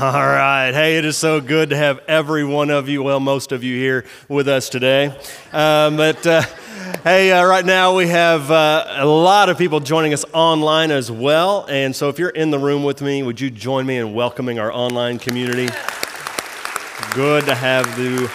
All right. Hey, it is so good to have every one of you, well, most of you here with us today. Right now we have a lot of people joining us online as well. And so if you're in the room with me, would you join me in welcoming our online community? Good to have you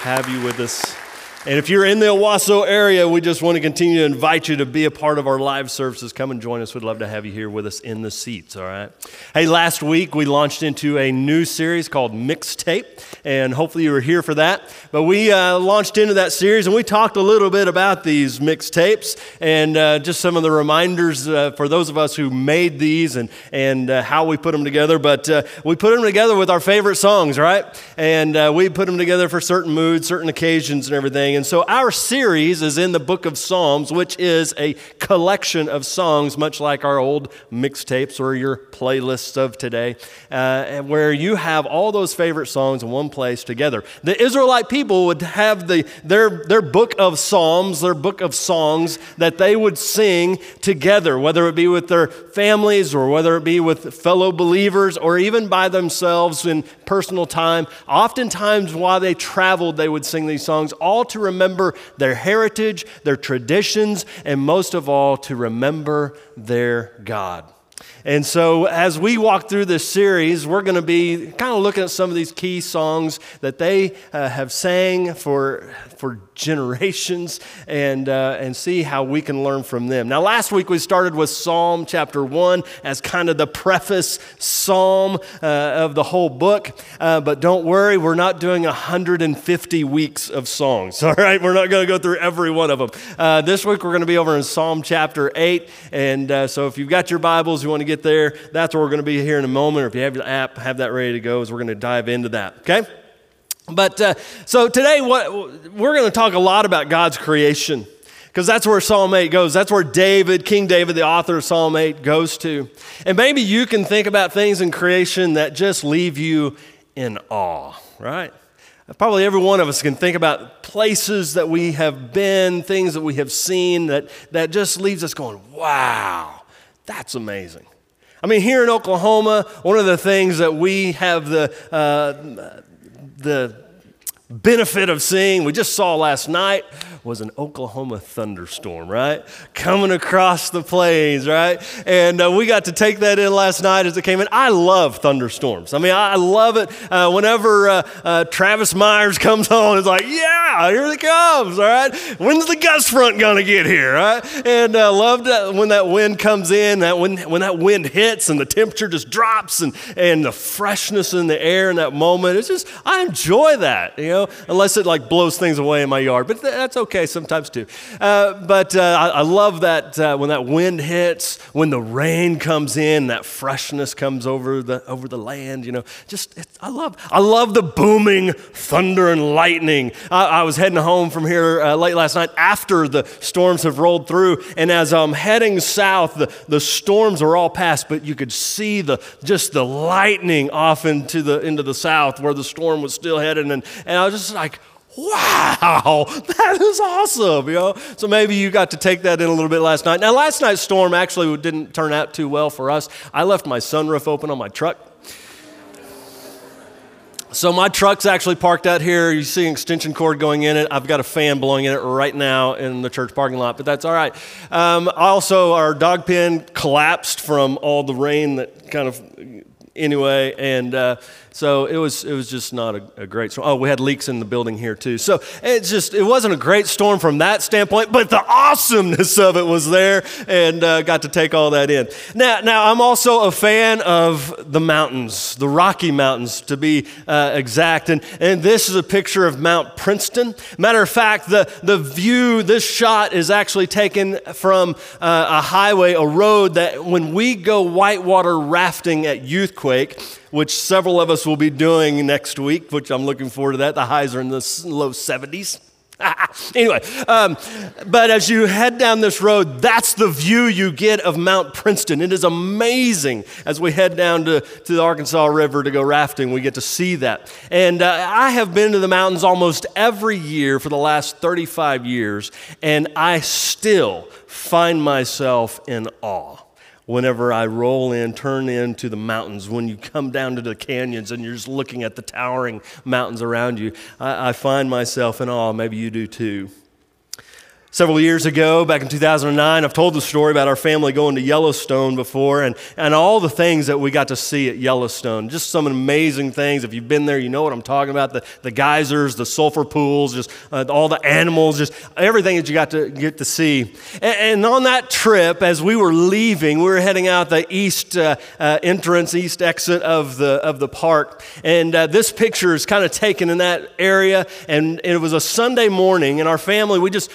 with us. And if you're in the Owasso area, we just want to continue to invite you to be a part of our live services. Come and join us. We'd love to have you here with us in the seats, all right? Hey, last week we launched into a new series called Mixtape, and hopefully you were here for that. But we launched into that series, and we talked a little bit about these mixtapes and just some of the reminders for those of us who made these and how we put them together. But we put them together with our favorite songs, right? And we put them together for certain moods, certain occasions and everything. And so our series is in the book of Psalms, which is a collection of songs, much like our old mixtapes or your playlists of today, where you have all those favorite songs in one place together. The Israelite people would have their book of Psalms, their book of songs that they would sing together, whether it be with their families or whether it be with fellow believers or even by themselves in personal time. Oftentimes while they traveled, they would sing these songs, all to remember their heritage, their traditions, and most of all, to remember their God. And so as we walk through this series, we're going to be kind of looking at some of these key songs that they have sang for generations and see how we can learn from them. Now, last week we started with Psalm chapter 1 as kind of the preface psalm of the whole book. But don't worry, we're not doing 150 weeks of songs, all right? We're not going to go through every one of them. This week we're going to be over in Psalm chapter 8. And so if you've got your Bibles, you want to get there, that's where we're going to be here in a moment. Or if you have your app, have that ready to go as we're going to dive into that, okay? But so today we're going to talk a lot about God's creation, because that's where Psalm 8 goes. That's where David, King David, the author of Psalm 8, goes to. And maybe you can think about things in creation that just leave you in awe, right? Probably every one of us can think about places that we have been, things that we have seen that just leaves us going, wow, that's amazing. I mean, here in Oklahoma, one of the things that we have the benefit of seeing, we just saw last night, was an Oklahoma thunderstorm, right? Coming across the plains, right? And we got to take that in last night as it came in. I love thunderstorms. I mean, I love it. Whenever Travis Myers comes on, it's like, yeah, here it comes, all right? When's the gust front going to get here, right? And I loved that when that wind comes in, when that wind hits and the temperature just drops and the freshness in the air in that moment. It's just, I enjoy that, you know, unless it like blows things away in my yard, but that's okay. Okay, sometimes too. I love that when that wind hits, when the rain comes in, that freshness comes over the land. You know, just I love the booming thunder and lightning. I was heading home from here late last night after the storms have rolled through, and as I'm heading south, the storms are all past, but you could see the lightning off into the south where the storm was still headed, and I was just like, wow, that is awesome, you know? So maybe you got to take that in a little bit last night. Now, last night's storm actually didn't turn out too well for us. I left my sunroof open on my truck. So my truck's actually parked out here. You see an extension cord going in it. I've got a fan blowing in it right now in the church parking lot, but that's all right. Also, our dog pen collapsed from all the rain that kind of... Anyway, and so it was just not a great storm. Oh, we had leaks in the building here too. So it wasn't a great storm from that standpoint, but the awesomeness of it was there, and got to take all that in. Now I'm also a fan of the mountains, the Rocky Mountains to be exact, and this is a picture of Mount Princeton. Matter of fact, the view, this shot is actually taken from a highway, a road that when we go whitewater rafting at Youthquake, which several of us will be doing next week, which I'm looking forward to that. The highs are in the low 70s. Anyway, but as you head down this road, that's the view you get of Mount Princeton. It is amazing. As we head down to the Arkansas River to go rafting, we get to see that. And I have been to the mountains almost every year for the last 35 years, and I still find myself in awe. whenever I roll in, turn into the mountains, when you come down to the canyons and you're just looking at the towering mountains around you, I find myself in awe. Maybe you do too. Several years ago, back in 2009, I've told the story about our family going to Yellowstone before and all the things that we got to see at Yellowstone. Just some amazing things. If you've been there, you know what I'm talking about. The geysers, the sulfur pools, just all the animals, just everything that you got to get to see. And on that trip, as we were leaving, we were heading out the east entrance, east exit of the park. And this picture is kind of taken in that area. And it was a Sunday morning, and our family, we just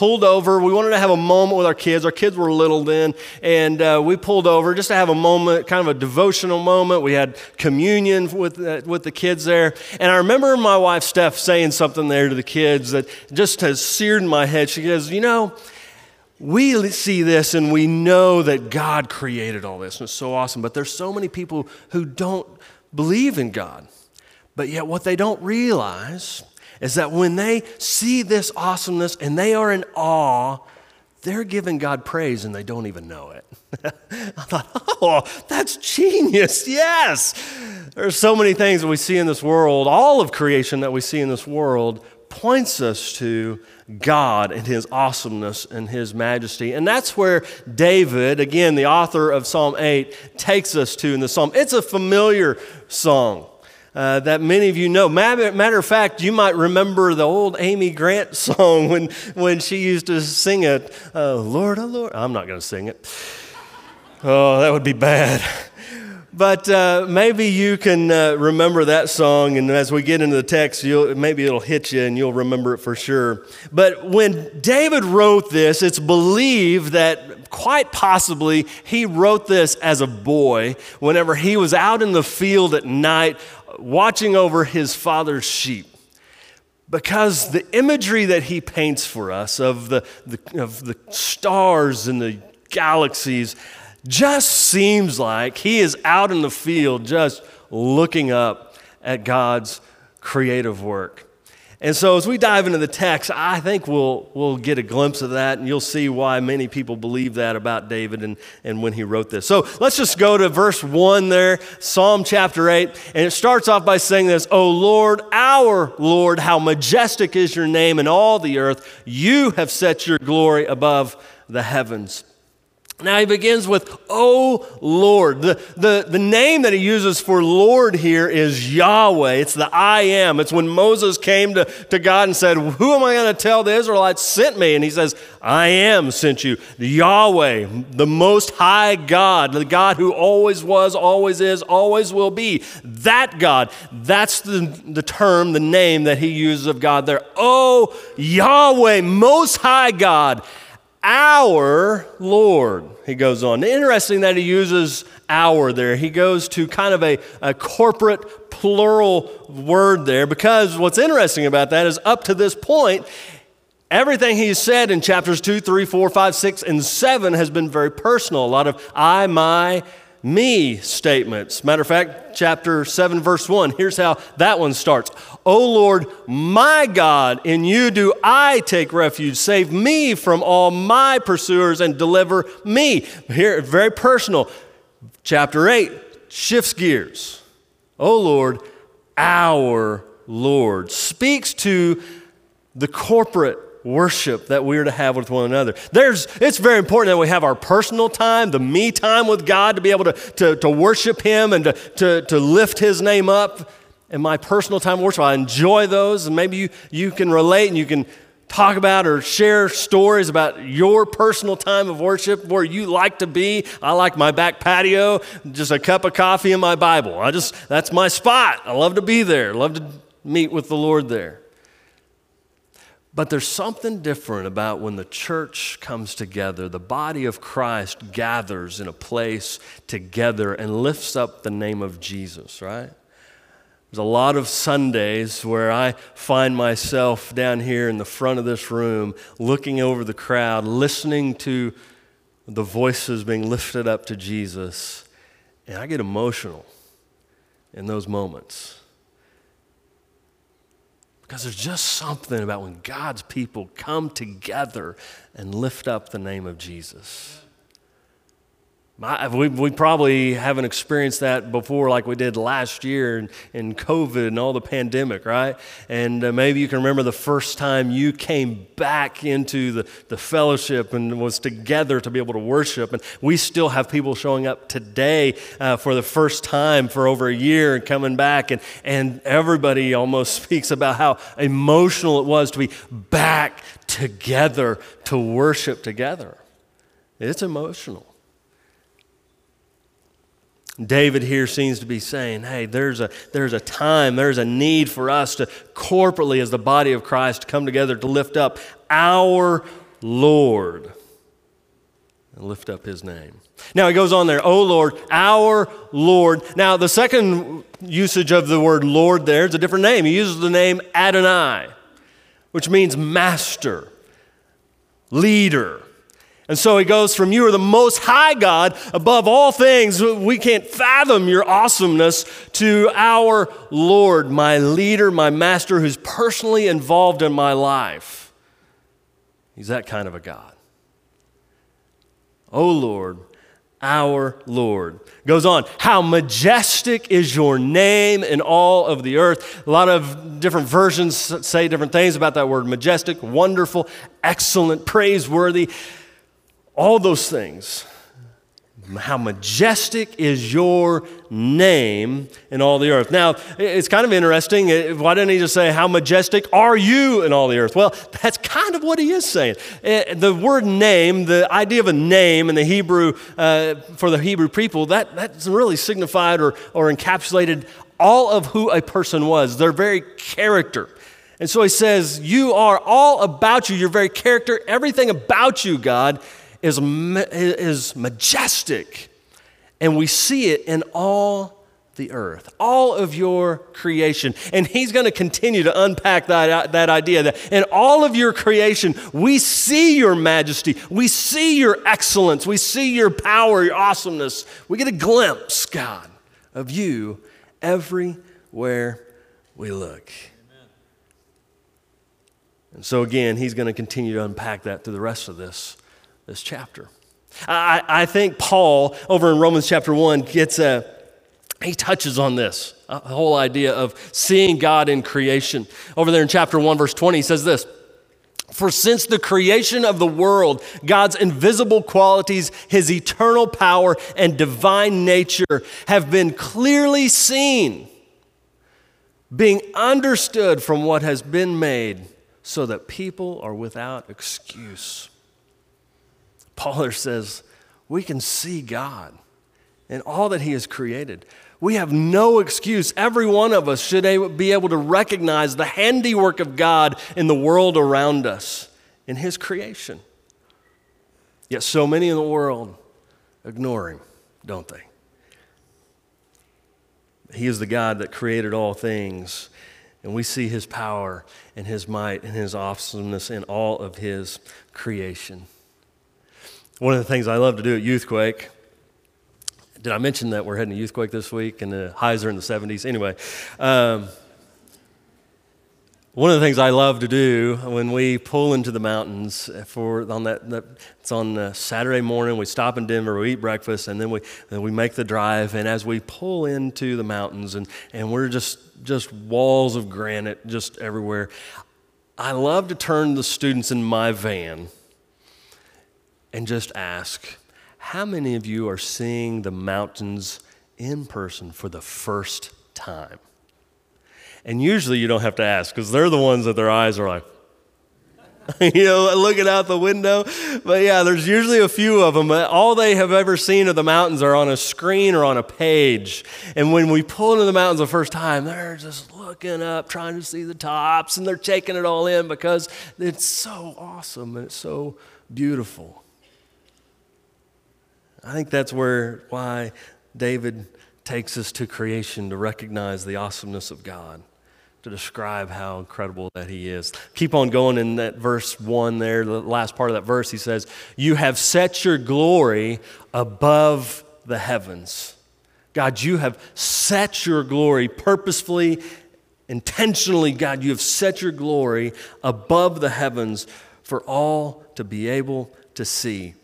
pulled over. We wanted to have a moment with our kids. Our kids were little then, and we pulled over just to have a moment, kind of a devotional moment. We had communion with the kids there, and I remember my wife, Steph, saying something there to the kids that just has seared in my head. She goes, you know, we see this and we know that God created all this, and it's so awesome, but there's so many people who don't believe in God, but yet what they don't realize is that when they see this awesomeness and they are in awe, they're giving God praise and they don't even know it. I thought, oh, that's genius, yes. There's so many things that we see in this world. All of creation that we see in this world points us to God and his awesomeness and his majesty. And that's where David, again, the author of Psalm 8, takes us to in the psalm. It's a familiar song that many of you know. Matter of fact, you might remember the old Amy Grant song when she used to sing it, Lord, oh Lord. I'm not going to sing it. Oh, that would be bad. But maybe you can remember that song, and as we get into the text, maybe it'll hit you and you'll remember it for sure. But when David wrote this, it's believed that quite possibly he wrote this as a boy whenever he was out in the field at night watching over his father's sheep, because the imagery that he paints for us of the stars and the galaxies just seems like he is out in the field just looking up at God's creative work. And so as we dive into the text, I think we'll get a glimpse of that, and you'll see why many people believe that about David and when he wrote this. So let's just go to verse 1 there, Psalm chapter 8, and it starts off by saying this, O Lord, our Lord, how majestic is your name in all the earth. You have set your glory above the heavens. Now he begins with, O Lord. The name that he uses for Lord here is Yahweh. It's the I am. It's when Moses came to God and said, who am I going to tell the Israelites sent me? And he says, I am sent you. Yahweh, the most high God, the God who always was, always is, always will be. That God, that's the term, the name that he uses of God there. O Yahweh, most high God, our Lord, he goes on. Interesting that he uses our there. He goes to kind of a corporate plural word there, because what's interesting about that is up to this point, everything he's said in chapters 2, 3, 4, 5, 6, and 7 has been very personal. A lot of I, my, me statements. Matter of fact, chapter 7, verse 1, here's how that one starts. O Lord, my God, in you do I take refuge. Save me from all my pursuers and deliver me. Here, very personal. Chapter 8 shifts gears. O Lord, our Lord, speaks to the corporate worship that we're to have with one another. It's very important that we have our personal time, the me time with God, to be able to worship him and to lift his name up. And my personal time worship, I enjoy those, and maybe you can relate and you can talk about or share stories about your personal time of worship, where you like to be. I like my back patio, just a cup of coffee and my Bible. That's my spot. I love to be there. I love to meet with the Lord there. But there's something different about when the church comes together, the body of Christ gathers in a place together and lifts up the name of Jesus, right? There's a lot of Sundays where I find myself down here in the front of this room, looking over the crowd, listening to the voices being lifted up to Jesus, and I get emotional in those moments. Because there's just something about when God's people come together and lift up the name of Jesus. We probably haven't experienced that before like we did last year and COVID and all the pandemic, right? And maybe you can remember the first time you came back into the fellowship and was together to be able to worship. And we still have people showing up today for the first time for over a year and coming back. And everybody almost speaks about how emotional it was to be back together to worship together. It's emotional. David here seems to be saying, hey, there's a time, there's a need for us to corporately as the body of Christ come together to lift up our Lord and lift up his name. Now it goes on there, O Lord, our Lord. Now the second usage of the word Lord there is a different name. He uses the name Adonai, which means master, leader. And so he goes from you are the most high God above all things. We can't fathom your awesomeness to our Lord, my leader, my master, who's personally involved in my life. He's that kind of a God. O Lord, our Lord. Goes on, how majestic is your name in all of the earth. A lot of different versions say different things about that word majestic, wonderful, excellent, praiseworthy. All those things, how majestic is your name in all the earth. Now, it's kind of interesting. Why didn't he just say, how majestic are you in all the earth? Well, that's kind of what he is saying. The word name, the idea of a name in the Hebrew, for the Hebrew people, that's really signified or encapsulated all of who a person was, their very character. And so he says, you are all about you, your very character, everything about you, God, is majestic, and we see it in all the earth, all of your creation. And he's going to continue to unpack that idea that in all of your creation, we see your majesty, we see your excellence, we see your power, your awesomeness. We get a glimpse, God, of you everywhere we look. Amen. And so again, he's going to continue to unpack that through the rest of this chapter. I think Paul over in Romans chapter 1 he touches on this whole idea of seeing God in creation. Over there in chapter 1 verse 20 he says this, for since the creation of the world, God's invisible qualities, his eternal power and divine nature have been clearly seen, being understood from what has been made, so that people are without excuse. Paul there says, we can see God and all that he has created. We have no excuse. Every one of us should be able to recognize the handiwork of God in the world around us, in his creation. Yet so many in the world ignore him, don't they? He is the God that created all things, and we see his power and his might and his awesomeness in all of his creation. One of the things I love to do at Youthquake, did I mention that we're heading to Youthquake this week and the highs are in the 70s? Anyway, one of the things I love to do when we pull into the mountains it's on Saturday morning, we stop in Denver, we eat breakfast, and then we make the drive. And as we pull into the mountains and we're just walls of granite just everywhere, I love to turn the students in my van and just ask, how many of you are seeing the mountains in person for the first time? And usually you don't have to ask, because they're the ones that their eyes are like, looking out the window. But yeah, there's usually a few of them. All they have ever seen of the mountains are on a screen or on a page. And when we pull into the mountains the first time, they're just looking up, trying to see the tops, and they're taking it all in because it's so awesome and it's so beautiful. I think that's why David takes us to creation, to recognize the awesomeness of God, to describe how incredible that he is. Keep on going in that verse 1 there, the last part of that verse, he says, you have set your glory above the heavens. God, you have set your glory purposefully, intentionally, God, you have set your glory above the heavens for all to be able to see.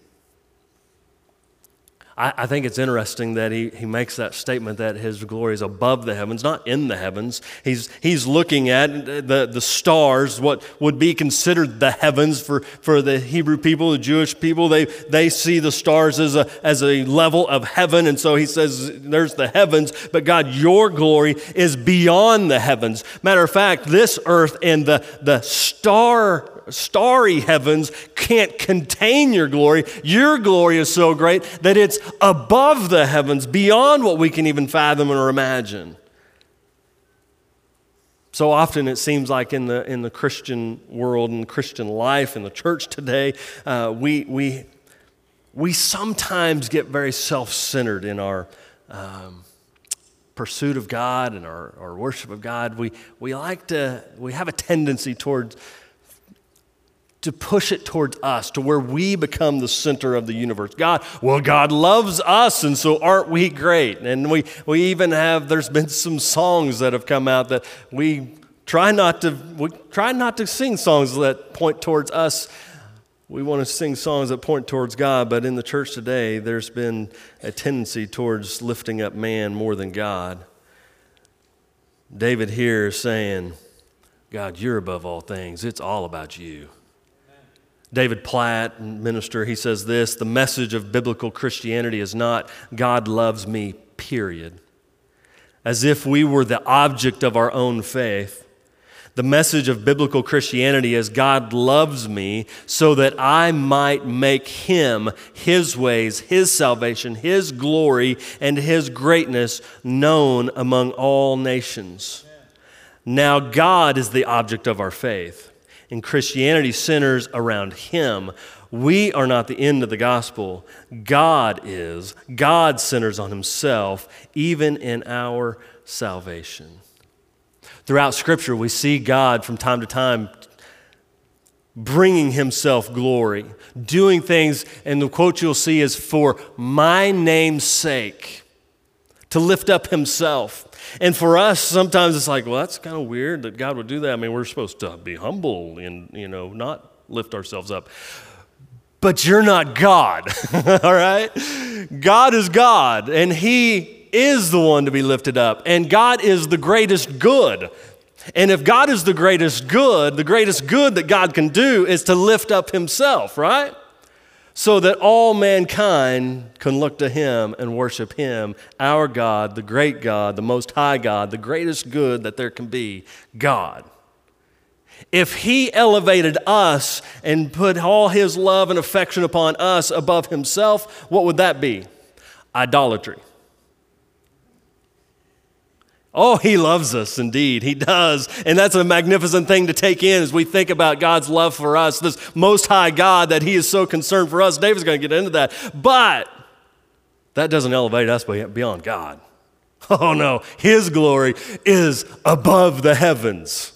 I think it's interesting that he makes that statement that his glory is above the heavens, not in the heavens. He's looking at the stars, what would be considered the heavens for the Hebrew people, the Jewish people. They see the stars as a level of heaven, and so he says, there's the heavens, but God, your glory is beyond the heavens. Matter of fact, this earth and the starry heavens can't contain your glory. Your glory is so great that it's above the heavens, beyond what we can even fathom or imagine. So often it seems like in the Christian world and Christian life in the church today, we sometimes get very self-centered in our pursuit of God and our worship of God. We have a tendency to push it towards us, to where we become the center of the universe. God loves us, and so aren't we great? And we even have, there's been some songs that have come out that we try not to sing songs that point towards us. We want to sing songs that point towards God, but in the church today, there's been a tendency towards lifting up man more than God. David here is saying, God, you're above all things. It's all about you. David Platt, minister, he says this: the message of biblical Christianity is not God loves me, period, as if we were the object of our own faith. The message of biblical Christianity is God loves me so that I might make him, his ways, his salvation, his glory, and his greatness known among all nations. Now God is the object of our faith, and Christianity centers around him. We are not the end of the gospel. God is. God centers on himself, even in our salvation. Throughout Scripture, we see God from time to time bringing himself glory, doing things, and the quote you'll see is, for my name's sake, to lift up himself. And for us, sometimes it's like, well, that's kind of weird that God would do that. I mean, we're supposed to be humble and, not lift ourselves up. But you're not God, all right? God is God, and he is the one to be lifted up. And God is the greatest good. And if God is the greatest good that God can do is to lift up himself, right? So that all mankind can look to him and worship him, our God, the great God, the most high God, the greatest good that there can be, God. If he elevated us and put all his love and affection upon us above himself, what would that be? Idolatry. Oh, he loves us indeed. He does. And that's a magnificent thing to take in as we think about God's love for us, this most high God that he is so concerned for us. David's going to get into that. But that doesn't elevate us beyond God. Oh, no. His glory is above the heavens.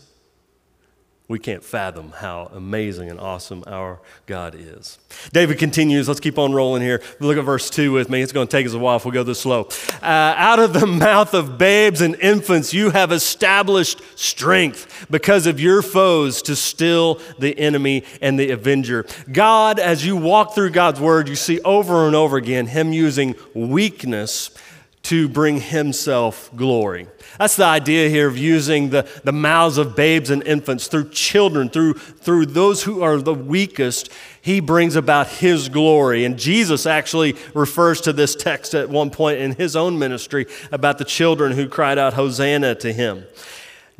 We can't fathom how amazing and awesome our God is. David continues. Let's keep on rolling here. Look at verse 2 with me. It's going to take us a while if we go this slow. Out of the mouth of babes and infants you have established strength because of your foes to still the enemy and the avenger. God, as you walk through God's word, you see over and over again him using weakness to bring himself glory. That's the idea here of using the mouths of babes and infants, through children, through those who are the weakest, he brings about his glory. And Jesus actually refers to this text at one point in his own ministry about the children who cried out, Hosanna to him.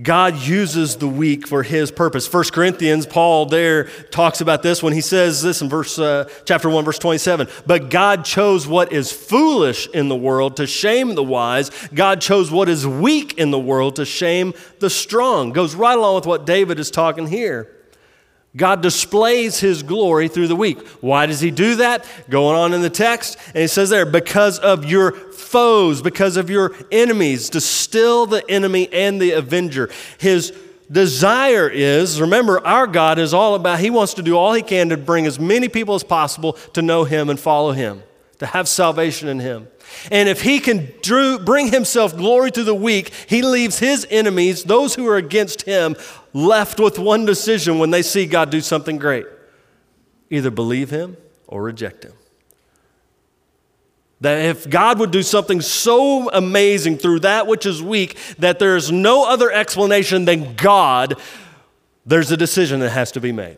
God uses the weak for his purpose. First Corinthians, Paul there talks about this when he says this in chapter 1, verse 27. But God chose what is foolish in the world to shame the wise. God chose what is weak in the world to shame the strong. Goes right along with what David is talking here. God displays his glory through the weak. Why does he do that? Going on in the text, and he says there, because of your foes, because of your enemies, to still the enemy and the avenger. His desire is, remember, our God is all about, he wants to do all he can to bring as many people as possible to know him and follow him, to have salvation in him. And if he can bring himself glory to the weak, he leaves his enemies, those who are against him, left with one decision when they see God do something great. Either believe him or reject him. That if God would do something so amazing through that which is weak that there is no other explanation than God, there's a decision that has to be made.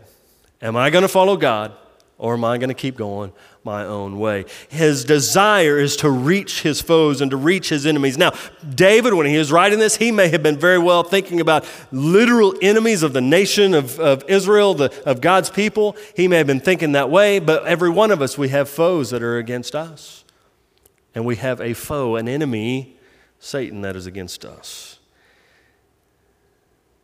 Am I going to follow God, or am I going to keep going my own way? His desire is to reach his foes and to reach his enemies. Now, David, when he was writing this, he may have been very well thinking about literal enemies of the nation of Israel, of God's people. He may have been thinking that way, but every one of us, we have foes that are against us. And we have a foe, an enemy, Satan, that is against us.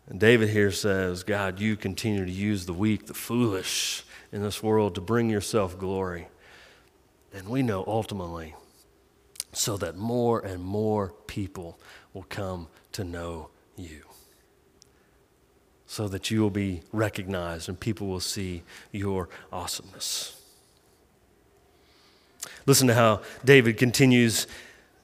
And David here says, God, you continue to use the weak, the foolish in this world to bring yourself glory. And we know ultimately so that more and more people will come to know you. So that you will be recognized and people will see your awesomeness. Listen to how David continues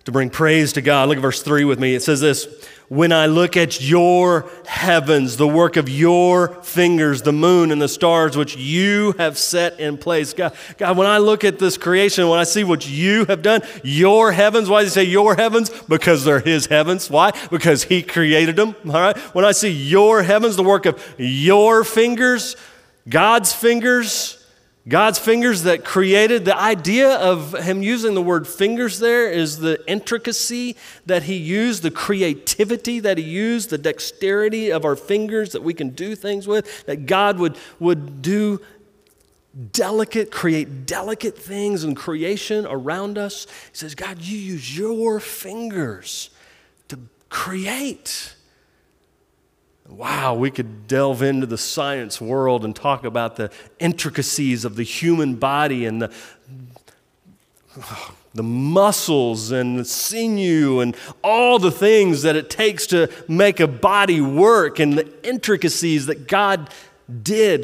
to bring praise to God. Look at verse 3 with me. It says this, when I look at your heavens, the work of your fingers, the moon and the stars which you have set in place. God, when I look at this creation, when I see what you have done, your heavens, why does he say your heavens? Because they're his heavens. Why? Because he created them. All right. When I see your heavens, the work of your fingers, God's fingers that created, the idea of him using the word fingers there is the intricacy that he used, the creativity that he used, the dexterity of our fingers that we can do things with, that God would do create delicate things in creation around us. He says, God, you use your fingers to create. Wow, we could delve into the science world and talk about the intricacies of the human body and the muscles and the sinew and all the things that it takes to make a body work and the intricacies that God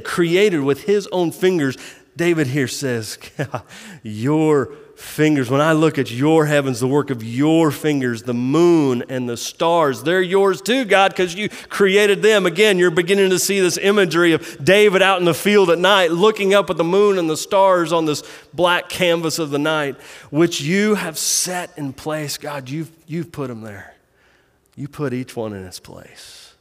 created with his own fingers. David here says, your fingers, when I look at your heavens, the work of your fingers, the moon and the stars, they're yours too, God, because you created them. Again, you're beginning to see this imagery of David out in the field at night, looking up at the moon and the stars on this black canvas of the night, which you have set in place. God, you've put them there. You put each one in its place.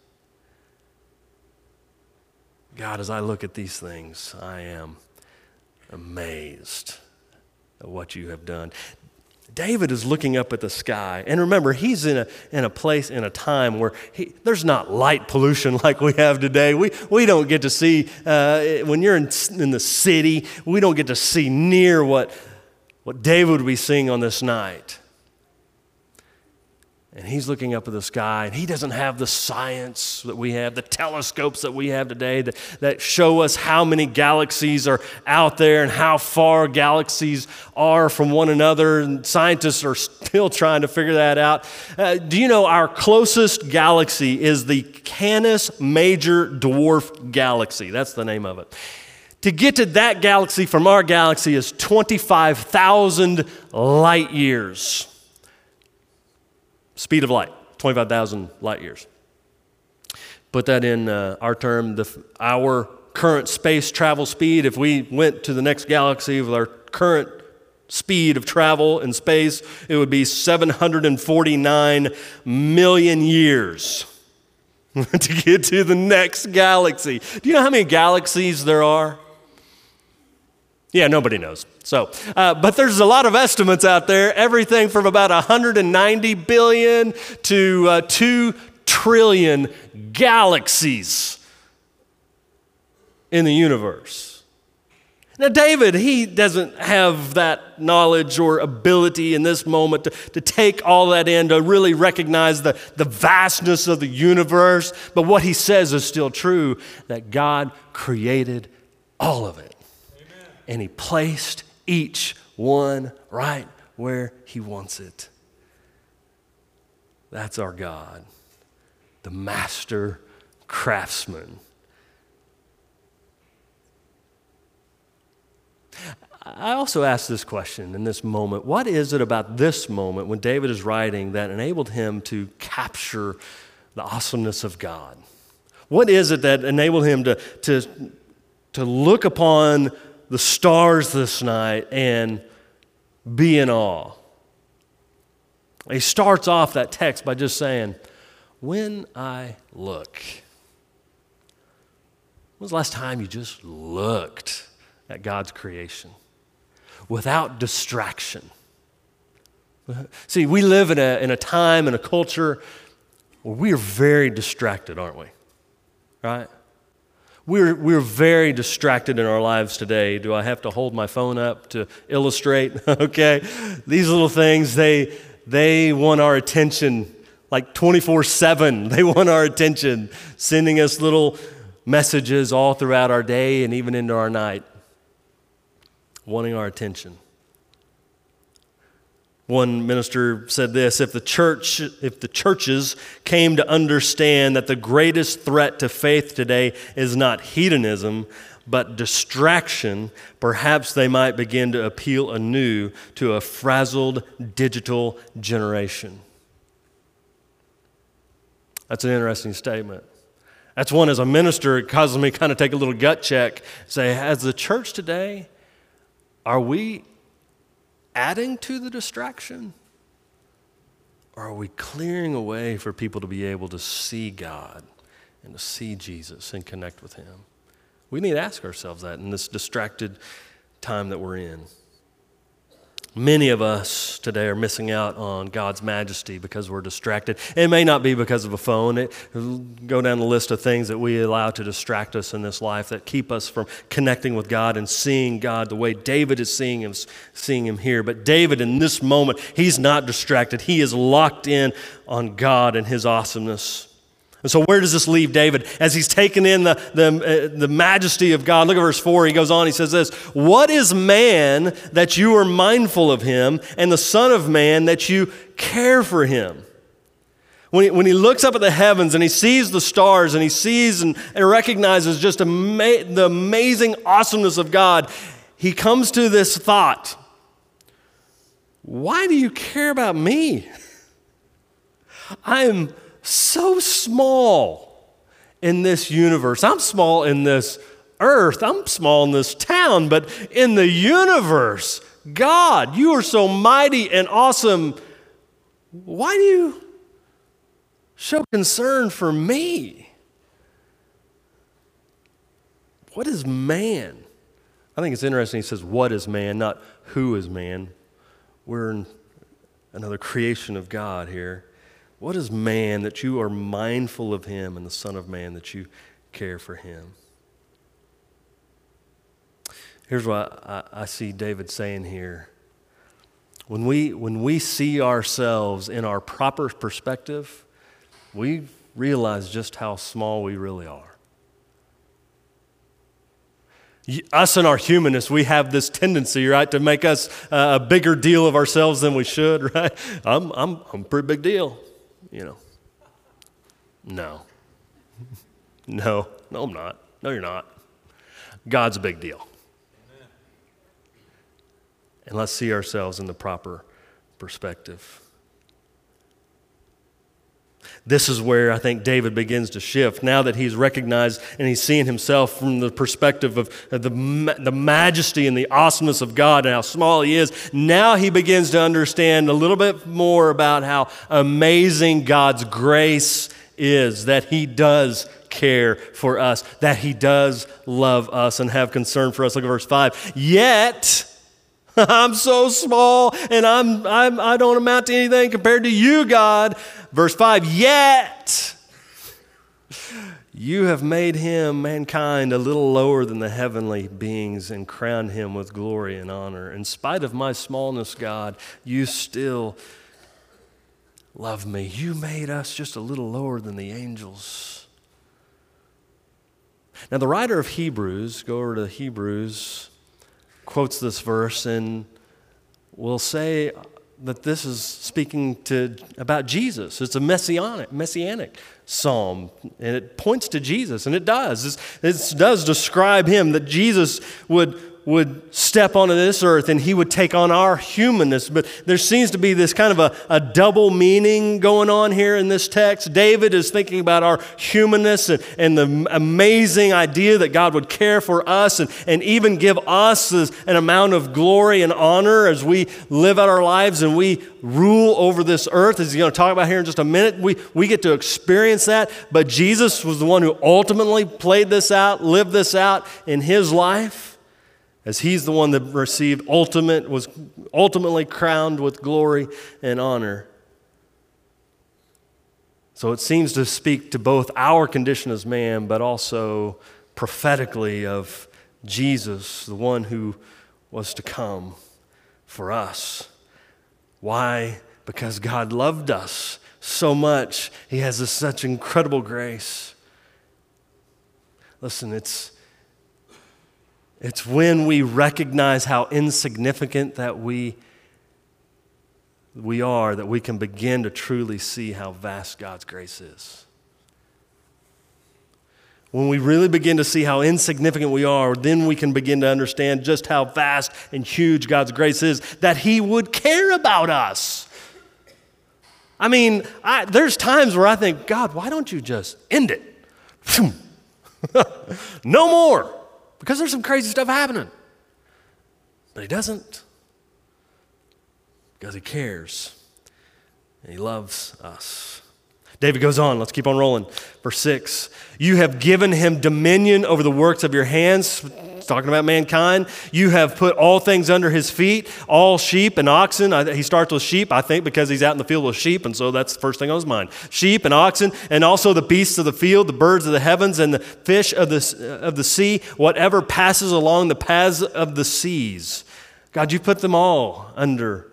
God, as I look at these things, I am amazed of what you have done. David is looking up at the sky. And remember, he's in a place, in a time where there's not light pollution like we have today. We don't get to see, when you're in the city, we don't get to see near what David would be seeing on this night. And he's looking up at the sky, and he doesn't have the science that we have, the telescopes that we have today that show us how many galaxies are out there and how far galaxies are from one another. And scientists are still trying to figure that out. Do you know our closest galaxy is the Canis Major Dwarf Galaxy? That's the name of it. To get to that galaxy from our galaxy is 25,000 light years. Speed of light, 25,000 light years. Put that in our term, our current space travel speed. If we went to the next galaxy with our current speed of travel in space, it would be 749 million years to get to the next galaxy. Do you know how many galaxies there are? Yeah, nobody knows. So, but there's a lot of estimates out there, everything from about 190 billion to 2 trillion galaxies in the universe. Now, David, he doesn't have that knowledge or ability in this moment to take all that in, to really recognize the vastness of the universe. But what he says is still true, that God created all of it. Amen. And he placed each one right where he wants it. That's our God, the master craftsman. I also asked this question in this moment. What is it about this moment when David is writing that enabled him to capture the awesomeness of God? What is it that enabled him to look upon the stars this night and be in awe? He starts off that text by just saying, when I look. When was the last time you just looked at God's creation without distraction? See, we live in a time and a culture where we are very distracted, aren't we? Right? We're very distracted in our lives today. Do I have to hold my phone up to illustrate? Okay. These little things, they want our attention like 24/7. They want our attention, sending us little messages all throughout our day and even into our night, wanting our attention. One minister said this, if the churches came to understand that the greatest threat to faith today is not hedonism, but distraction, perhaps they might begin to appeal anew to a frazzled digital generation. That's an interesting statement. That's one, as a minister, it causes me to kind of take a little gut check, say, as the church today, are we adding to the distraction? Or are we clearing a way for people to be able to see God and to see Jesus and connect with Him? We need to ask ourselves that in this distracted time that we're in. Many of us today are missing out on God's majesty because we're distracted. It may not be because of a phone. Go down the list of things that we allow to distract us in this life that keep us from connecting with God and seeing God the way David is seeing him here. But David, in this moment, he's not distracted. He is locked in on God and His awesomeness. And so where does this leave David? As he's taken in the majesty of God, look at verse 4. He goes on, he says this, "What is man that you are mindful of him, and the son of man that you care for him?" When he looks up at the heavens and he sees the stars and he sees and recognizes just the amazing awesomeness of God, he comes to this thought, why do you care about me? I am so small in this universe. I'm small in this earth. I'm small in this town, but in the universe, God, you are so mighty and awesome. Why do you show concern for me? What is man? I think it's interesting he says, what is man, not who is man. We're in another creation of God here. What is man that you are mindful of him, and the son of man that you care for him? Here's what I see David saying here. When we see ourselves in our proper perspective, we realize just how small we really are. Us and our humanness, we have this tendency, right, to make us a bigger deal of ourselves than we should, right? I'm a pretty big deal. You know, no, I'm not. No, you're not. God's a big deal. Amen. And let's see ourselves in the proper perspective. This is where I think David begins to shift. Now that he's recognized and he's seeing himself from the perspective of the majesty and the awesomeness of God and how small he is, now he begins to understand a little bit more about how amazing God's grace is, that He does care for us, that He does love us and have concern for us. Look at verse 5. Yet I'm so small, and I don't amount to anything compared to you, God. Verse 5, yet you have made him, mankind, a little lower than the heavenly beings and crowned him with glory and honor. In spite of my smallness, God, you still love me. You made us just a little lower than the angels. Now, the writer of Hebrews, go over to Hebrews, quotes this verse and will say that this is speaking about Jesus. It's a messianic psalm, and it points to Jesus, and it does. It does describe Him, that Jesus would would step onto this earth and he would take on our humanness. But there seems to be this kind of a double meaning going on here in this text. David is thinking about our humanness and the amazing idea that God would care for us and even give us an amount of glory and honor as we live out our lives and we rule over this earth, as he's going to talk about here in just a minute. We get to experience that, but Jesus was the one who ultimately played this out, lived this out in his life, as he's the one that received was ultimately crowned with glory and honor. So it seems to speak to both our condition as man, but also prophetically of Jesus, the one who was to come for us. Why? Because God loved us so much. He has this such incredible grace. Listen, it's when we recognize how insignificant that we are that we can begin to truly see how vast God's grace is. When we really begin to see how insignificant we are, then we can begin to understand just how vast and huge God's grace is, that he would care about us. I mean, there's times where I think, God, why don't you just end it? No more, because there's some crazy stuff happening. But he doesn't, because he cares and he loves us. David goes on. Let's keep on rolling. Verse 6, you have given him dominion over the works of your hands. It's talking about mankind. You have put all things under his feet, all sheep and oxen. He starts with sheep, I think, because he's out in the field with sheep, and so that's the first thing on his mind. Sheep and oxen, and also the beasts of the field, the birds of the heavens, and the fish of the sea, whatever passes along the paths of the seas. God, you put them all under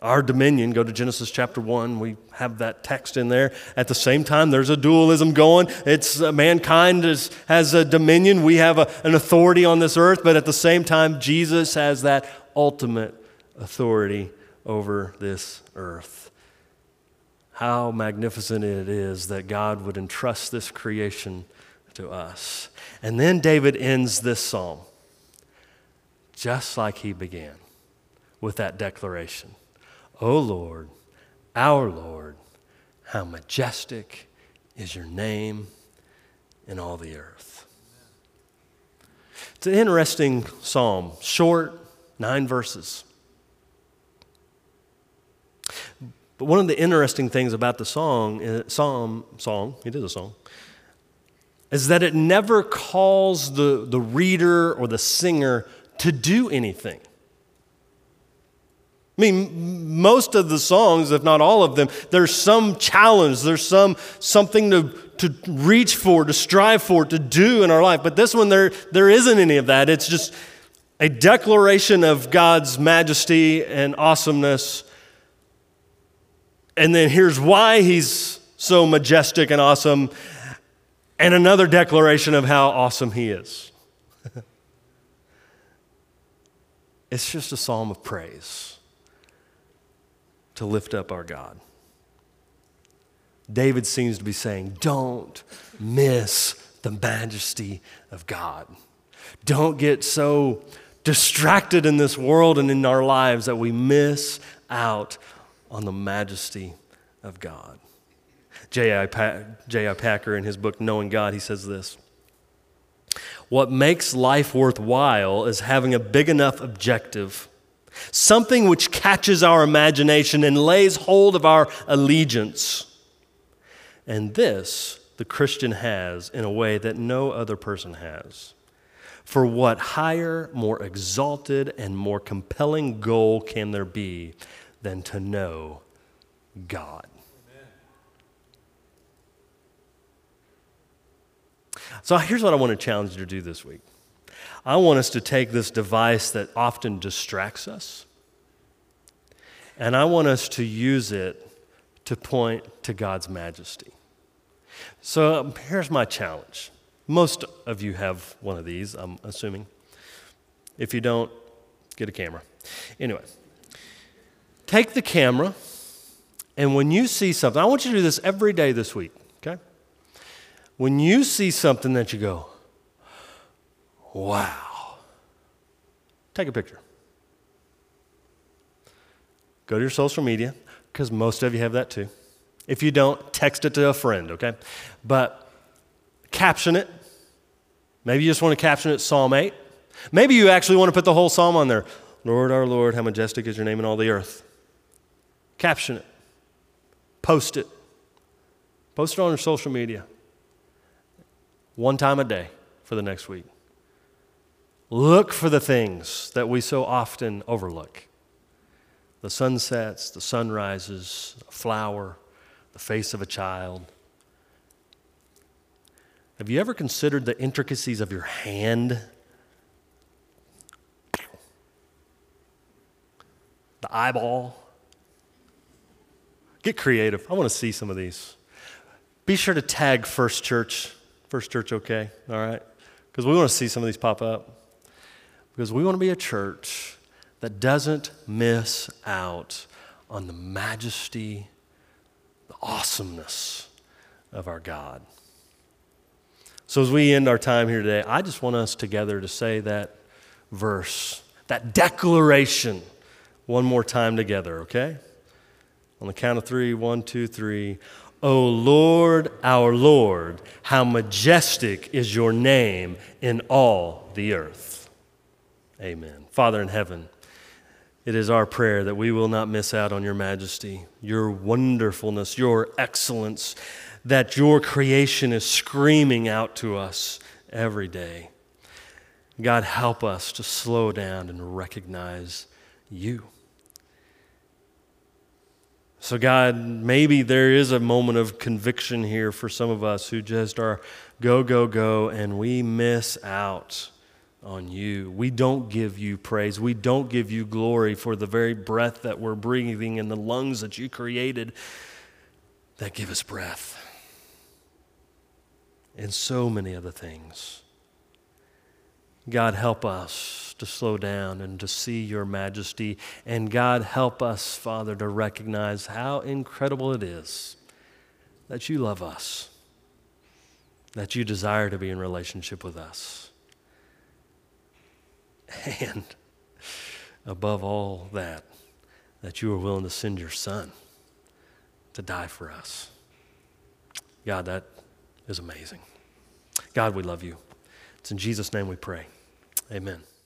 our dominion. Go to Genesis chapter 1. We have that text in there. At the same time, there's a dualism going. It's mankind has a dominion. We have an authority on this earth, but at the same time, Jesus has that ultimate authority over this earth. How magnificent it is that God would entrust this creation to us. And then David ends this psalm just like he began, with that declaration. O Lord, our Lord, how majestic is your name in all the earth. It's an interesting psalm, short, 9 verses. But one of the interesting things about the psalm, is that it never calls the reader or the singer to do anything. I mean, most of the songs, if not all of them, there's some challenge, there's something to reach for, to strive for, to do in our life. But this one, there isn't any of that. It's just a declaration of God's majesty and awesomeness. And then here's why he's so majestic and awesome, and another declaration of how awesome he is. It's just a psalm of praise to lift up our God. David seems to be saying, don't miss the majesty of God. Don't get so distracted in this world and in our lives that we miss out on the majesty of God. J.I. Packer, in his book, Knowing God, he says this: what makes life worthwhile is having a big enough objective, something which catches our imagination and lays hold of our allegiance. And this the Christian has in a way that no other person has. For what higher, more exalted, and more compelling goal can there be than to know God? Amen. So here's what I want to challenge you to do this week. I want us to take this device that often distracts us, and I want us to use it to point to God's majesty. So here's my challenge. Most of you have one of these, I'm assuming. If you don't, get a camera. Anyway, take the camera, and when you see something, I want you to do this every day this week, okay? When you see something that you go, wow, Take a picture. Go to your social media, because most of you have that too. If you don't, text it to a friend, okay? But caption it. Maybe you just want to caption it Psalm 8. Maybe you actually want to put the whole psalm on there. Lord, our Lord, how majestic is your name in all the earth. Caption it. Post it. Post it on your social media. One time a day for the next week. Look for the things that we so often overlook. The sun sets, the sun rises, a flower, the face of a child. Have you ever considered the intricacies of your hand? The eyeball? Get creative. I want to see some of these. Be sure to tag First Church. First Church, okay, all right? Because we want to see some of these pop up. Because we want to be a church that doesn't miss out on the majesty, the awesomeness of our God. So as we end our time here today, I just want us together to say that verse, that declaration, one more time together, okay? On the count of three, one, two, three. O Lord, our Lord, how majestic is your name in all the earth. Amen. Father in heaven, it is our prayer that we will not miss out on your majesty, your wonderfulness, your excellence, that your creation is screaming out to us every day. God, help us to slow down and recognize you. So God, maybe there is a moment of conviction here for some of us who just are go, go, go, and we miss out on you. We don't give you praise. We don't give you glory for the very breath that we're breathing and the lungs that you created that give us breath. And so many other things. God, help us to slow down and to see your majesty. And God, help us, Father, to recognize how incredible it is that you love us, that you desire to be in relationship with us. And above all that, that you were willing to send your son to die for us. God, that is amazing. God, we love you. It's in Jesus' name we pray. Amen.